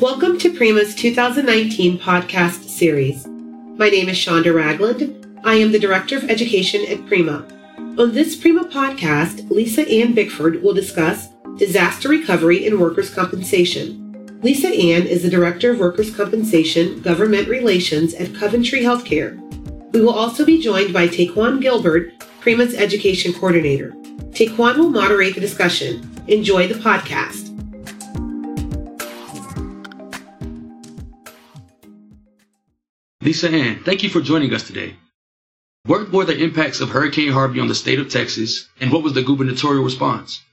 Welcome to Prima's 2019 podcast series. My name is Shonda Ragland. I am the Director of Education at Prima. On this Prima podcast, Lisa Ann Bickford will discuss disaster recovery and workers' compensation. Lisa Ann is the Director of Workers' Compensation Government Relations at Coventry Healthcare. We will also be joined by Taekwon Gilbert, Prima's Education Coordinator. Taekwon will moderate the discussion. Enjoy the podcast. Lisa Ann, thank you for joining us today. What were the impacts of Hurricane Harvey on the state of Texas, and what was the gubernatorial response?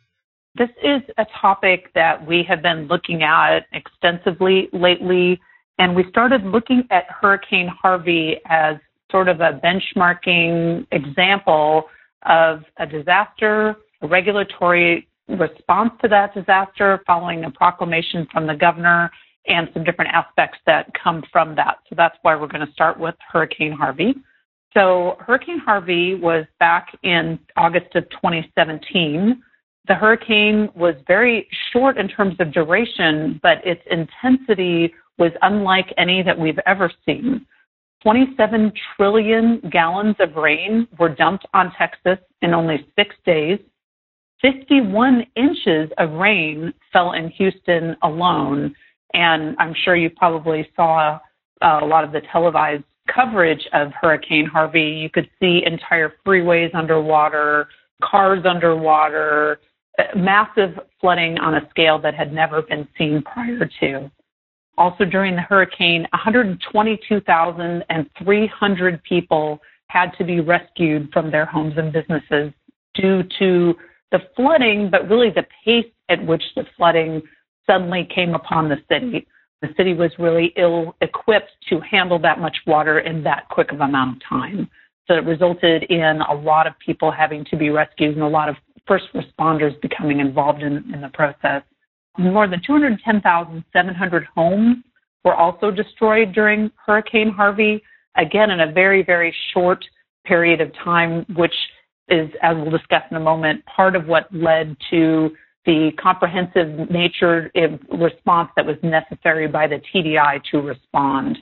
This is a topic that we have been looking at extensively lately, and we started looking at Hurricane Harvey as sort of a benchmarking example of a disaster, a regulatory response to that disaster following a proclamation from the governor, and some different aspects that come from that. So that's why we're going to start with Hurricane Harvey. So Hurricane Harvey was back in August of 2017. The hurricane was very short in terms of duration, but its intensity was unlike any that we've ever seen. 27 trillion gallons of rain were dumped on Texas in only 6 days. 51 inches of rain fell in Houston alone. And I'm sure you probably saw a lot of the televised coverage of Hurricane Harvey. You could see entire freeways underwater, cars underwater, massive flooding on a scale that had never been seen prior to. Also during the hurricane, 122,300 people had to be rescued from their homes and businesses due to the flooding, but really the pace at which the flooding suddenly came upon the city. The city was really ill-equipped to handle that much water in that quick of amount of time. So it resulted in a lot of people having to be rescued and a lot of first responders becoming involved in the process. More than 210,700 homes were also destroyed during Hurricane Harvey, again in a very, very short period of time, which is, as we'll discuss in a moment, part of what led to the comprehensive nature response that was necessary by the TDI to respond.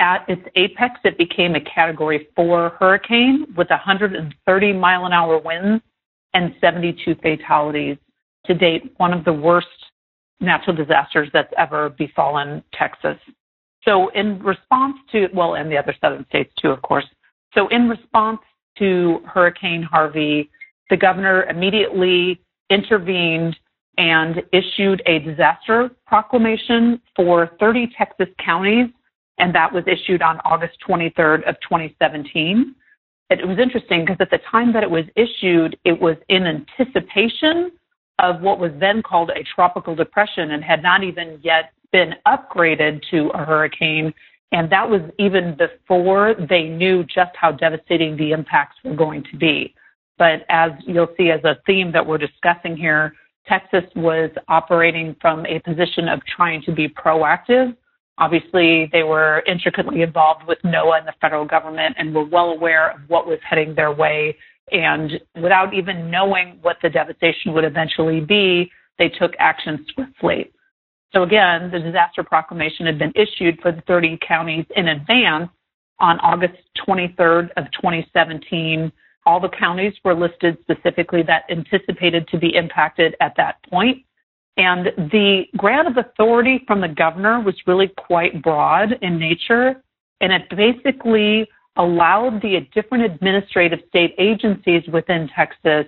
At its apex, it became a Category 4 hurricane with 130-mile-an-hour winds and 72 fatalities. To date, one of the worst natural disasters that's ever befallen Texas. So in response to, well, and the other southern states too, of course. So in response to Hurricane Harvey, the governor immediately intervened and issued a disaster proclamation for 30 Texas counties, and that was issued on August 23rd of 2017. It was interesting because at the time that it was issued, it was in anticipation of what was then called a tropical depression and had not even yet been upgraded to a hurricane, and that was even before they knew just how devastating the impacts were going to be. But as you'll see as a theme that we're discussing here, Texas was operating from a position of trying to be proactive. Obviously, they were intricately involved with NOAA and the federal government and were well aware of what was heading their way. And without even knowing what the devastation would eventually be, they took action swiftly. So again, the disaster proclamation had been issued for the 30 counties in advance on August 23rd of 2017. All the counties were listed specifically that anticipated to be impacted at that point. And the grant of authority from the governor was really quite broad in nature, and it basically allowed the different administrative state agencies within Texas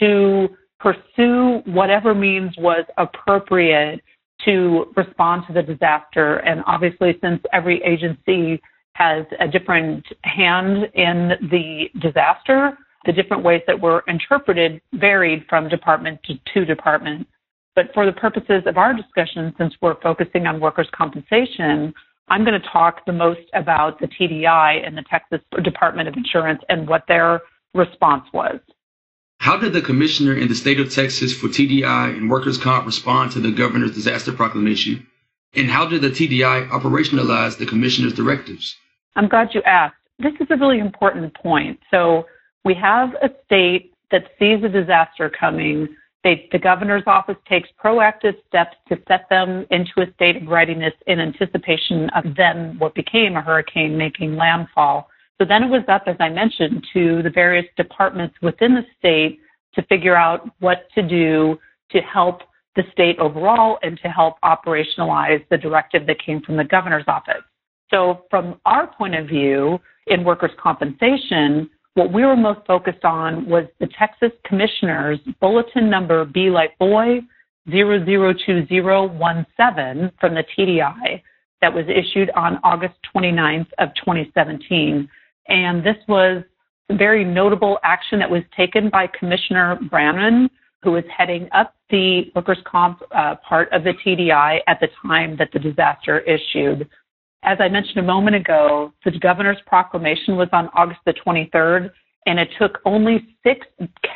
to pursue whatever means was appropriate to respond to the disaster. And obviously, since every agency has a different hand in the disaster, the different ways that were interpreted varied from department to department. But for the purposes of our discussion, since we're focusing on workers' compensation, I'm going to talk the most about the TDI and the Texas Department of Insurance and what their response was. How did the commissioner in the state of Texas for TDI and workers' comp respond to the governor's disaster proclamation? And how did the TDI operationalize the commissioner's directives? I'm glad you asked. This is a really important point. So we have a state that sees a disaster coming The governor's office takes proactive steps to set them into a state of readiness in anticipation of then what became a hurricane making landfall. So then it was up, as I mentioned, to the various departments within the state to figure out what to do to help the state overall and to help operationalize the directive that came from the governor's office. So from our point of view in workers' compensation, what we were most focused on was the Texas Commissioner's bulletin number B like boy 002017 from the TDI that was issued on August 29th of 2017. And this was a very notable action that was taken by Commissioner Brannan, who is heading up the workers' comp part of the TDI at the time that the disaster issued. As I mentioned a moment ago, the governor's proclamation was on August the 23rd, and it took only 6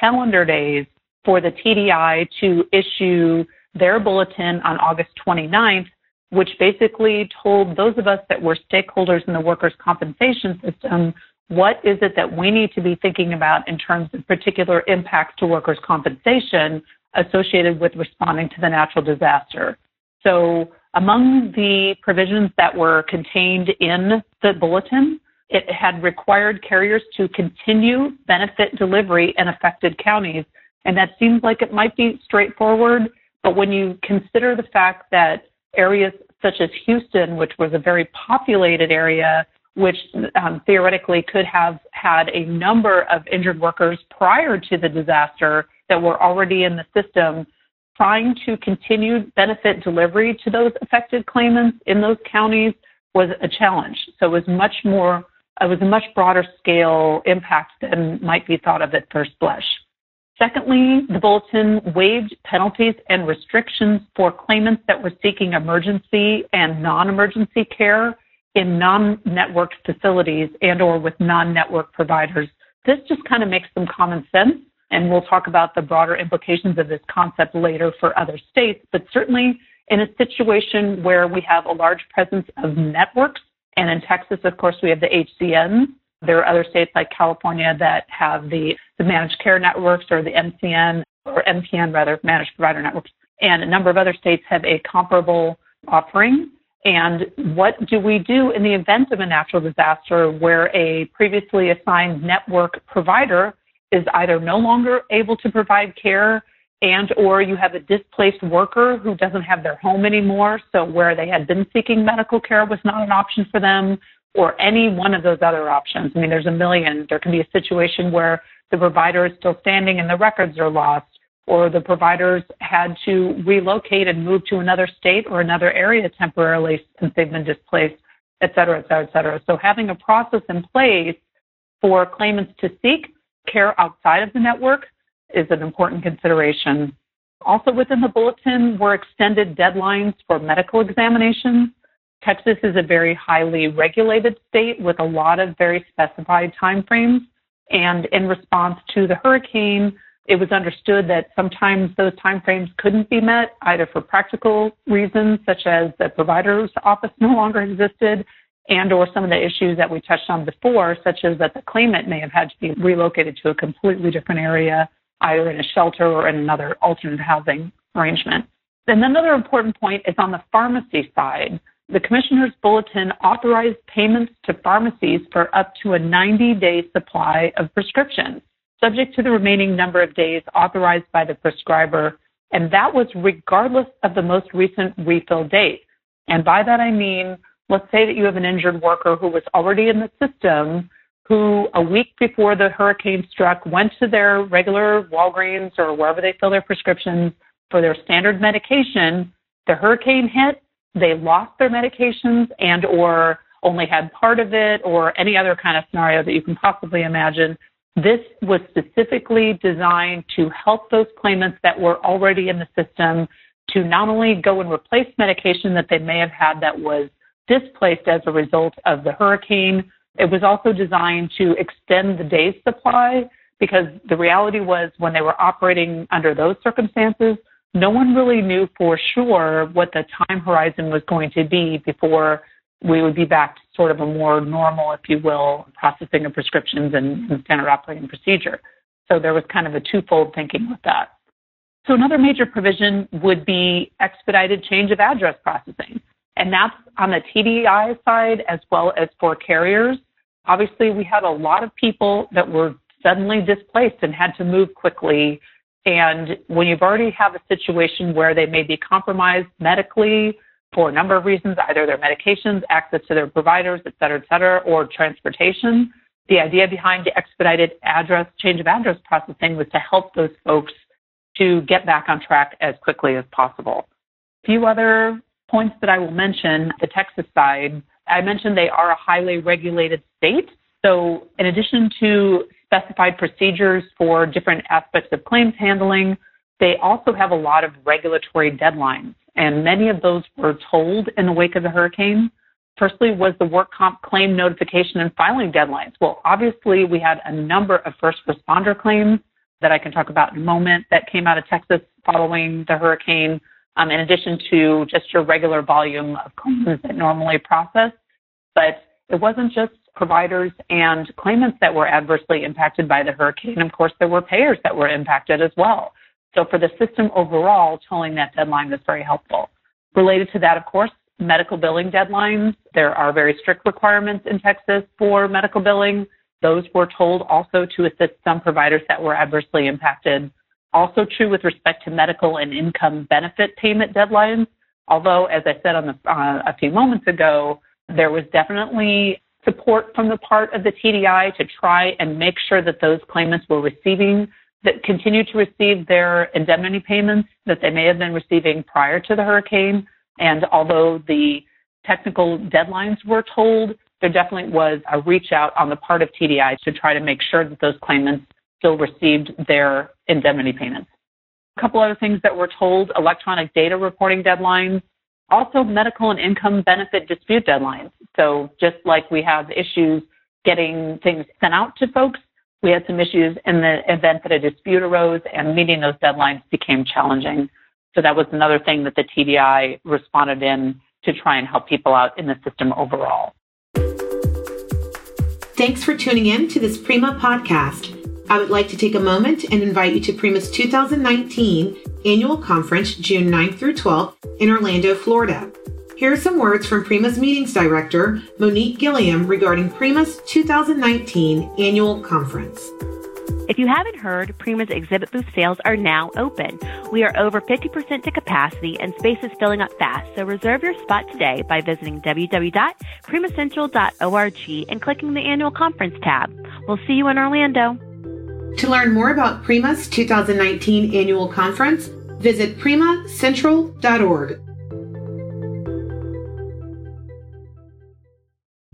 calendar days for the TDI to issue their bulletin on August 29th, which basically told those of us that were stakeholders in the workers' compensation system, what is it that we need to be thinking about in terms of particular impacts to workers' compensation associated with responding to the natural disaster. So among the provisions that were contained in the bulletin, it had required carriers to continue benefit delivery in affected counties. And that seems like it might be straightforward, but when you consider the fact that areas such as Houston, which was a very populated area, which theoretically could have had a number of injured workers prior to the disaster that were already in the system, trying to continue benefit delivery to those affected claimants in those counties was a challenge. So it was a much broader scale impact than might be thought of at first blush. Secondly, the bulletin waived penalties and restrictions for claimants that were seeking emergency and non-emergency care in non-networked facilities and or with non-network providers. This just kind of makes some common sense. And we'll talk about the broader implications of this concept later for other states. But certainly in a situation where we have a large presence of networks, and in Texas, of course, we have the HCN. There are other states like California that have the managed care networks or the MCN or MPN, rather, managed provider networks. And a number of other states have a comparable offering. And what do we do in the event of a natural disaster where a previously assigned network provider is either no longer able to provide care and or you have a displaced worker who doesn't have their home anymore, so where they had been seeking medical care was not an option for them, or any one of those other options. I mean, there's a million. There can be a situation where the provider is still standing and the records are lost, or the providers had to relocate and move to another state or another area temporarily since they've been displaced, et cetera, et cetera, et cetera. So having a process in place for claimants to seek care outside of the network is an important consideration. Also within the bulletin were extended deadlines for medical examinations. Texas is a very highly regulated state with a lot of very specified timeframes. And in response to the hurricane, it was understood that sometimes those timeframes couldn't be met, either for practical reasons, such as the provider's office no longer existed, and or some of the issues that we touched on before, such as that the claimant may have had to be relocated to a completely different area, either in a shelter or in another alternate housing arrangement. Then another important point is on the pharmacy side. The Commissioner's Bulletin authorized payments to pharmacies for up to a 90-day supply of prescriptions, subject to the remaining number of days authorized by the prescriber, and that was regardless of the most recent refill date. And by that I mean, let's say that you have an injured worker who was already in the system, who a week before the hurricane struck went to their regular Walgreens or wherever they fill their prescriptions for their standard medication. The hurricane hit, they lost their medications and or only had part of it, or any other kind of scenario that you can possibly imagine. This was specifically designed to help those claimants that were already in the system to not only go and replace medication that they may have had that was displaced as a result of the hurricane. It was also designed to extend the day's supply, because the reality was when they were operating under those circumstances, no one really knew for sure what the time horizon was going to be before we would be back to sort of a more normal, if you will, processing of prescriptions and standard operating procedure. So there was kind of a twofold thinking with that. So another major provision would be expedited change of address processing. And that's on the TDI side as well as for carriers. Obviously, we had a lot of people that were suddenly displaced and had to move quickly. And when you've already have a situation where they may be compromised medically for a number of reasons, either their medications, access to their providers, et cetera, or transportation, the idea behind the expedited address, change of address processing was to help those folks to get back on track as quickly as possible. A few other points that I will mention, the Texas side, I mentioned they are a highly regulated state. So in addition to specified procedures for different aspects of claims handling, they also have a lot of regulatory deadlines. And many of those were told in the wake of the hurricane. Firstly was the work comp claim notification and filing deadlines. Well, obviously we had a number of first responder claims that I can talk about in a moment that came out of Texas following the hurricane, in addition to just your regular volume of claims that normally process. But it wasn't just providers and claimants that were adversely impacted by the hurricane. Of course, there were payers that were impacted as well. So for the system overall, tolling that deadline was very helpful. Related to that, of course, medical billing deadlines. There are very strict requirements in Texas for medical billing. Those were told also to assist some providers that were adversely impacted. Also true with respect to medical and income benefit payment deadlines, although, as I said on the, a few moments ago, there was definitely support from the part of the TDI to try and make sure that those claimants were receiving, that continue to receive their indemnity payments that they may have been receiving prior to the hurricane. And although the technical deadlines were told, there definitely was a reach out on the part of TDI to try to make sure that those claimants still received their indemnity payments. A couple other things that were told, electronic data reporting deadlines, also medical and income benefit dispute deadlines. So just like we have issues getting things sent out to folks, we had some issues in the event that a dispute arose and meeting those deadlines became challenging. So that was another thing that the TDI responded in to try and help people out in the system overall. Thanks for tuning in to this Prima podcast. I would like to take a moment and invite you to Prima's 2019 Annual Conference, June 9th through 12th in Orlando, Florida. Here are some words from Prima's Meetings Director, Monique Gilliam, regarding Prima's 2019 Annual Conference. If you haven't heard, Prima's exhibit booth sales are now open. We are over 50% to capacity and space is filling up fast, so reserve your spot today by visiting www.primacentral.org and clicking the Annual Conference tab. We'll see you in Orlando. To learn more about Prima's 2019 Annual Conference, visit primacentral.org.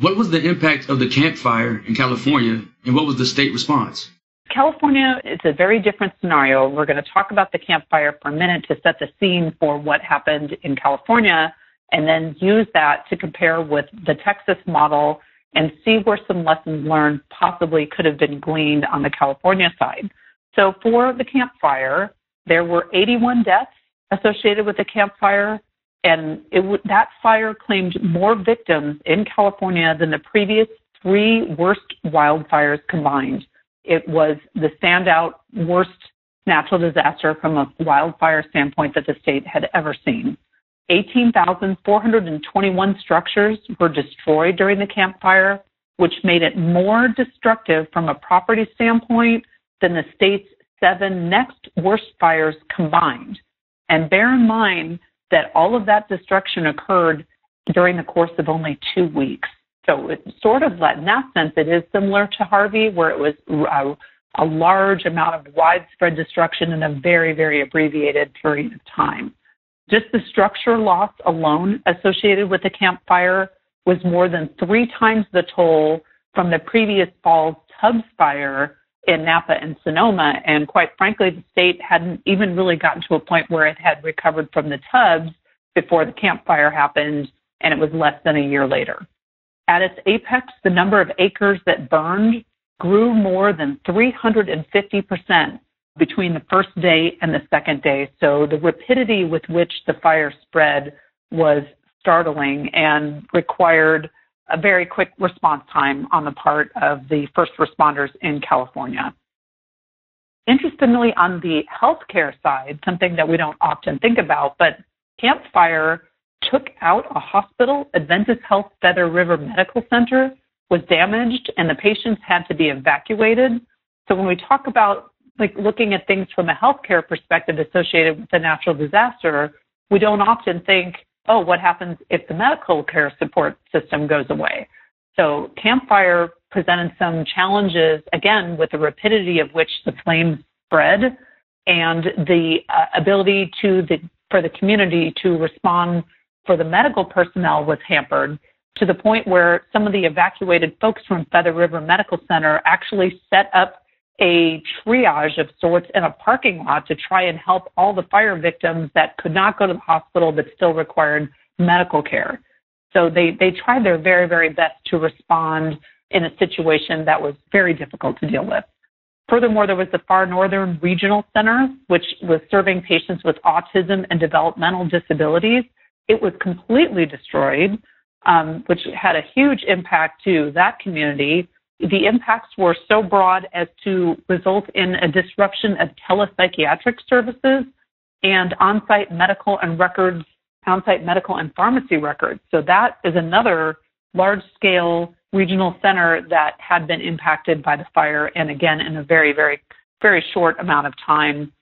What was the impact of the Camp Fire in California, and what was the state response? California, it's a very different scenario. We're going to talk about the Camp Fire for a minute to set the scene for what happened in California and then use that to compare with the Texas model and see where some lessons learned possibly could have been gleaned on the California side. So for the Camp Fire, there were 81 deaths associated with the Camp Fire, and that fire claimed more victims in California than the previous three worst wildfires combined. It was the standout worst natural disaster from a wildfire standpoint that the state had ever seen. 18,421 structures were destroyed during the Camp Fire, which made it more destructive from a property standpoint than the state's seven next worst fires combined. And bear in mind that all of that destruction occurred during the course of only 2 weeks. So it's sort of, in that sense, it is similar to Harvey, where it was a large amount of widespread destruction in a very, very abbreviated period of time. Just the structure loss alone associated with the Camp Fire was more than 3 times the toll from the previous fall's Tubbs fire in Napa and Sonoma. And quite frankly, the state hadn't even really gotten to a point where it had recovered from the Tubbs before the Camp Fire happened, and it was less than a year later. At its apex, the number of acres that burned grew more than 350% between the first day and the second day. So the rapidity with which the fire spread was startling and required a very quick response time on the part of the first responders in California. Interestingly, on the healthcare side, something that we don't often think about, but Camp Fire took out a hospital. Adventist Health Feather River Medical Center was damaged, and the patients had to be evacuated. So when we talk about like looking at things from a healthcare perspective associated with a natural disaster, we don't often think, oh, what happens if the medical care support system goes away? So Camp Fire presented some challenges, again, with the rapidity of which the flames spread and the ability for the community to respond for the medical personnel was hampered to the point where some of the evacuated folks from Feather River Medical Center actually set up a triage of sorts in a parking lot to try and help all the fire victims that could not go to the hospital but still required medical care. So they tried their very, very best to respond in a situation that was very difficult to deal with. Furthermore, there was the Far Northern Regional Center, which was serving patients with autism and developmental disabilities. It was completely destroyed, which had a huge impact to that community. The impacts were so broad as to result in a disruption of telepsychiatric services and on-site medical and pharmacy records. So that is another large-scale regional center that had been impacted by the fire, and again, in a very, very, very short amount of time.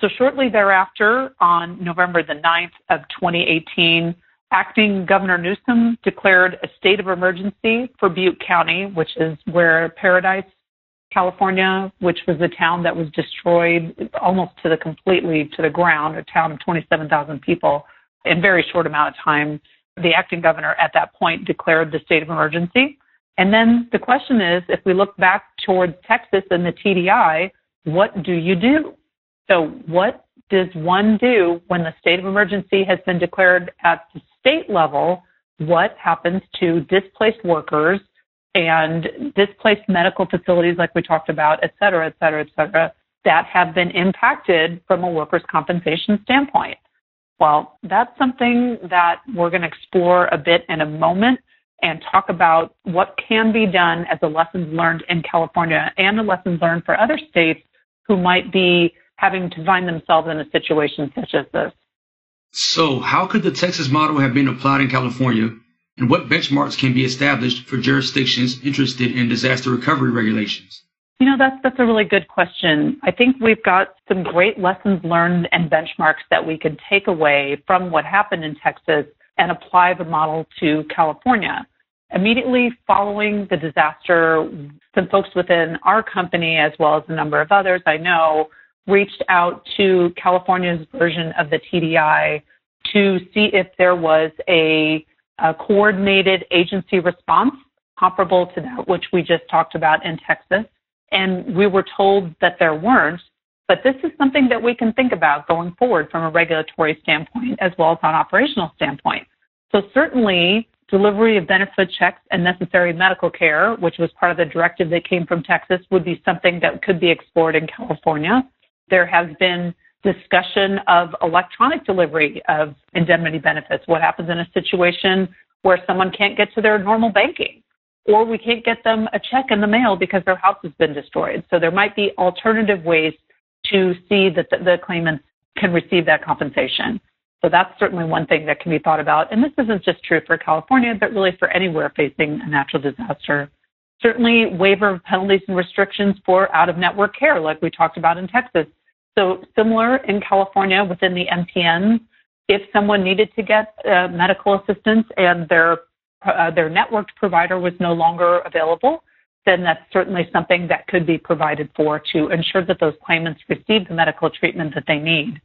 So shortly thereafter, on November the 9th of 2018, Acting Governor Newsom declared a state of emergency for Butte County, which is where Paradise, California, which was the town that was destroyed almost completely to the ground, a town of 27,000 people, in a very short amount of time. The acting governor at that point declared the state of emergency. And then the question is, if we look back towards Texas and the TDI, what do you do? So what does one do when the state of emergency has been declared at the state level? What happens to displaced workers and displaced medical facilities like we talked about, et cetera, that have been impacted from a workers' compensation standpoint? Well, that's something that we're going to explore a bit in a moment and talk about what can be done as a lessons learned in California and the lessons learned for other states who might be having to find themselves in a situation such as this. So how could the Texas model have been applied in California, and what benchmarks can be established for jurisdictions interested in disaster recovery regulations? You know, that's a really good question. I think we've got some great lessons learned and benchmarks that we can take away from what happened in Texas and apply the model to California. Immediately following the disaster, some folks within our company, as well as a number of others I know, reached out to California's version of the TDI to see if there was a coordinated agency response comparable to that which we just talked about in Texas. And we were told that there weren't, but this is something that we can think about going forward from a regulatory standpoint as well as an operational standpoint. So certainly delivery of benefit checks and necessary medical care, which was part of the directive that came from Texas, would be something that could be explored in California. There has been discussion of electronic delivery of indemnity benefits. What happens in a situation where someone can't get to their normal banking, or we can't get them a check in the mail because their house has been destroyed? So there might be alternative ways to see that the claimants can receive that compensation. So that's certainly one thing that can be thought about. And this isn't just true for California, but really for anywhere facing a natural disaster. Certainly waiver of penalties and restrictions for out-of-network care, like we talked about in Texas. So similar in California within the MPN, if someone needed to get medical assistance and their networked provider was no longer available, then that's certainly something that could be provided for to ensure that those claimants receive the medical treatment that they need.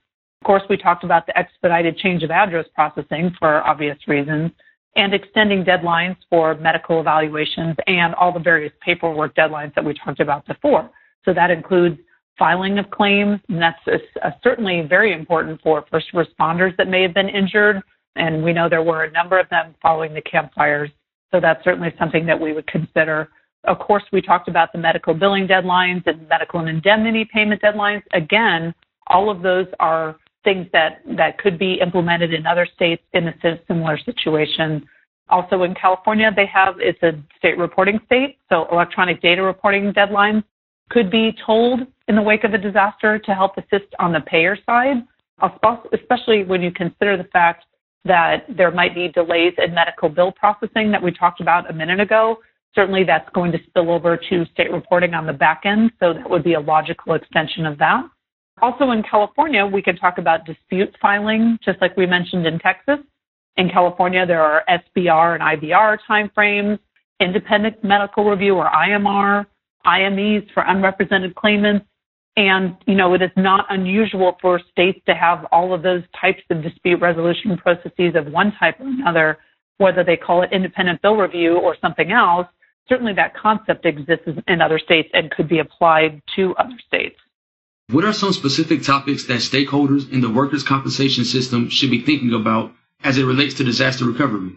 Of course, we talked about the expedited change of address processing for obvious reasons, and extending deadlines for medical evaluations and all the various paperwork deadlines that we talked about before. So that includes filing of claims, and that's certainly very important for first responders that may have been injured, and we know there were a number of them following the Camp Fires. So that's certainly something that we would consider. Of course, we talked about the medical billing deadlines and medical and indemnity payment deadlines. Again, all of those are things that could be implemented in other states in a similar situation. Also in California, it's a state reporting state, so electronic data reporting deadlines could be told in the wake of a disaster to help assist on the payer side, especially when you consider the fact that there might be delays in medical bill processing that we talked about a minute ago. Certainly that's going to spill over to state reporting on the back end, so that would be a logical extension of that. Also in California, we can talk about dispute filing, just like we mentioned in Texas. In California, there are SBR and IBR timeframes, independent medical review or IMR, IMEs for unrepresented claimants. And, you know, it is not unusual for states to have all of those types of dispute resolution processes of one type or another, whether they call it independent bill review or something else. Certainly that concept exists in other states and could be applied to other states. What are some specific topics that stakeholders in the workers' compensation system should be thinking about as it relates to disaster recovery?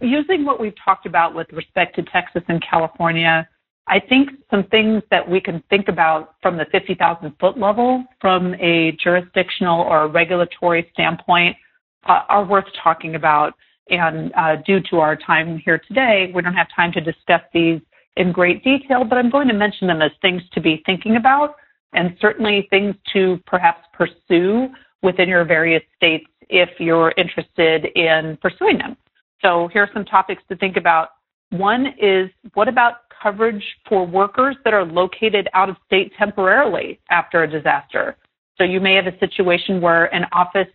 Using what we've talked about with respect to Texas and California, I think some things that we can think about from the 50,000-foot level, from a jurisdictional or a regulatory standpoint, are worth talking about. And due to our time here today, we don't have time to discuss these in great detail, but I'm going to mention them as things to be thinking about, and certainly things to perhaps pursue within your various states if you're interested in pursuing them. So here are some topics to think about. One is, what about coverage for workers that are located out of state temporarily after a disaster? So you may have a situation where an office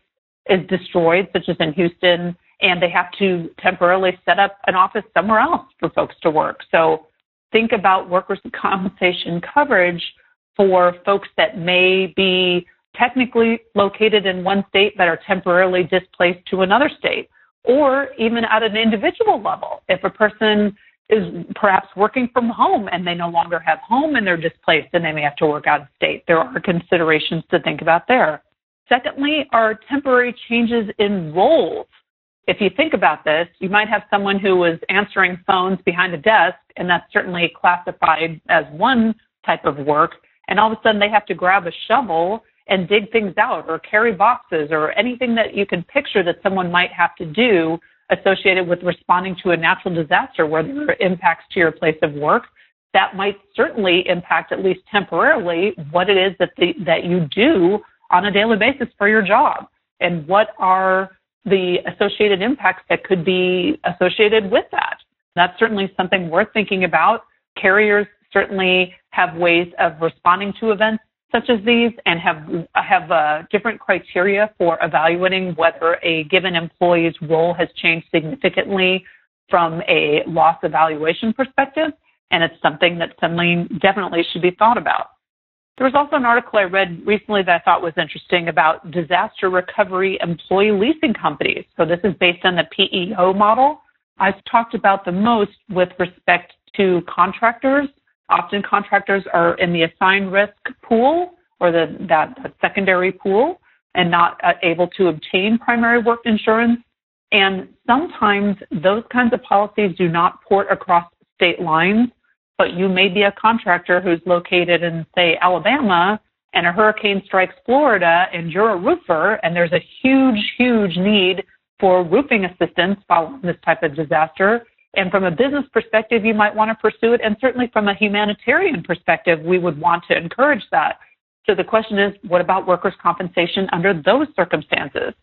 is destroyed, such as in Houston, and they have to temporarily set up an office somewhere else for folks to work. So think about workers' compensation coverage for folks that may be technically located in one state but are temporarily displaced to another state, or even at an individual level. If a person is perhaps working from home and they no longer have home and they're displaced and they may have to work out of state, there are considerations to think about there. Secondly, are temporary changes in roles. If you think about this, you might have someone who was answering phones behind a desk, and that's certainly classified as one type of work, and all of a sudden they have to grab a shovel and dig things out or carry boxes or anything that you can picture that someone might have to do associated with responding to a natural disaster where there are impacts to your place of work. That might certainly impact, at least temporarily, what it is that you do on a daily basis for your job, and what are the associated impacts that could be associated with that. That's certainly something worth thinking about. Carriers certainly have ways of responding to events such as these, and have different criteria for evaluating whether a given employee's role has changed significantly from a loss evaluation perspective, and it's something that definitely should be thought about. There was also an article I read recently that I thought was interesting about disaster recovery employee leasing companies. So this is based on the PEO model. I've talked about the most with respect to contractors. Often contractors are in the assigned risk pool, or that secondary pool, and not able to obtain primary work insurance. And sometimes those kinds of policies do not port across state lines, but you may be a contractor who's located in, say, Alabama, and a hurricane strikes Florida, and you're a roofer, and there's a huge, huge need for roofing assistance following this type of disaster. And from a business perspective, you might want to pursue it. And certainly from a humanitarian perspective, we would want to encourage that. So the question is, what about workers' compensation under those circumstances?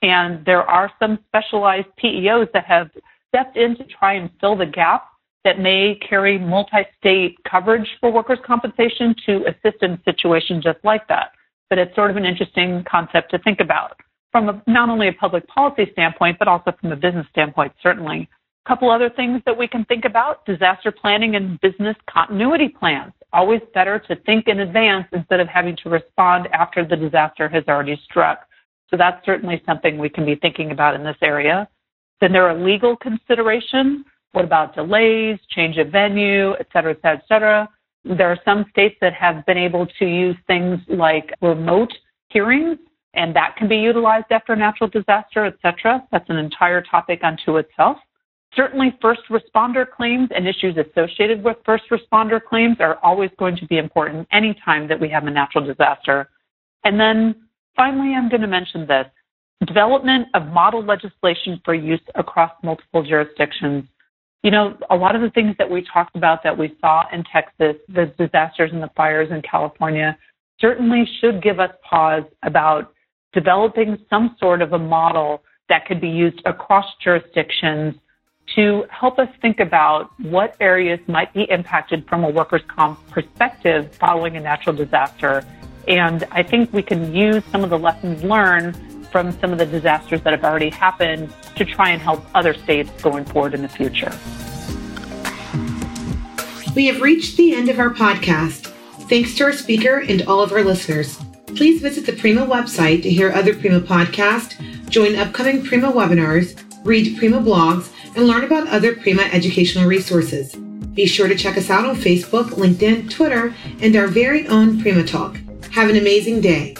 And there are some specialized PEOs that have stepped in to try and fill the gap that may carry multi-state coverage for workers' compensation to assist in situations just like that. But it's sort of an interesting concept to think about from not only a public policy standpoint, but also from a business standpoint, certainly. Couple other things that we can think about: disaster planning and business continuity plans. Always better to think in advance instead of having to respond after the disaster has already struck. So that's certainly something we can be thinking about in this area. Then there are legal considerations. What about delays, change of venue, et cetera, et cetera, et cetera? There are some states that have been able to use things like remote hearings, and that can be utilized after a natural disaster, et cetera. That's an entire topic unto itself. Certainly, first responder claims and issues associated with first responder claims are always going to be important anytime that we have a natural disaster. And then finally, I'm going to mention this: development of model legislation for use across multiple jurisdictions. You know, a lot of the things that we talked about that we saw in Texas, the disasters and the fires in California, certainly should give us pause about developing some sort of a model that could be used across jurisdictions to help us think about what areas might be impacted from a workers' comp perspective following a natural disaster. And I think we can use some of the lessons learned from some of the disasters that have already happened to try and help other states going forward in the future. We have reached the end of our podcast. Thanks to our speaker and all of our listeners. Please visit the Prima website to hear other Prima podcasts, join upcoming Prima webinars, read Prima blogs, and learn about other Prima educational resources. Be sure to check us out on Facebook, LinkedIn, Twitter, and our very own Prima Talk. Have an amazing day.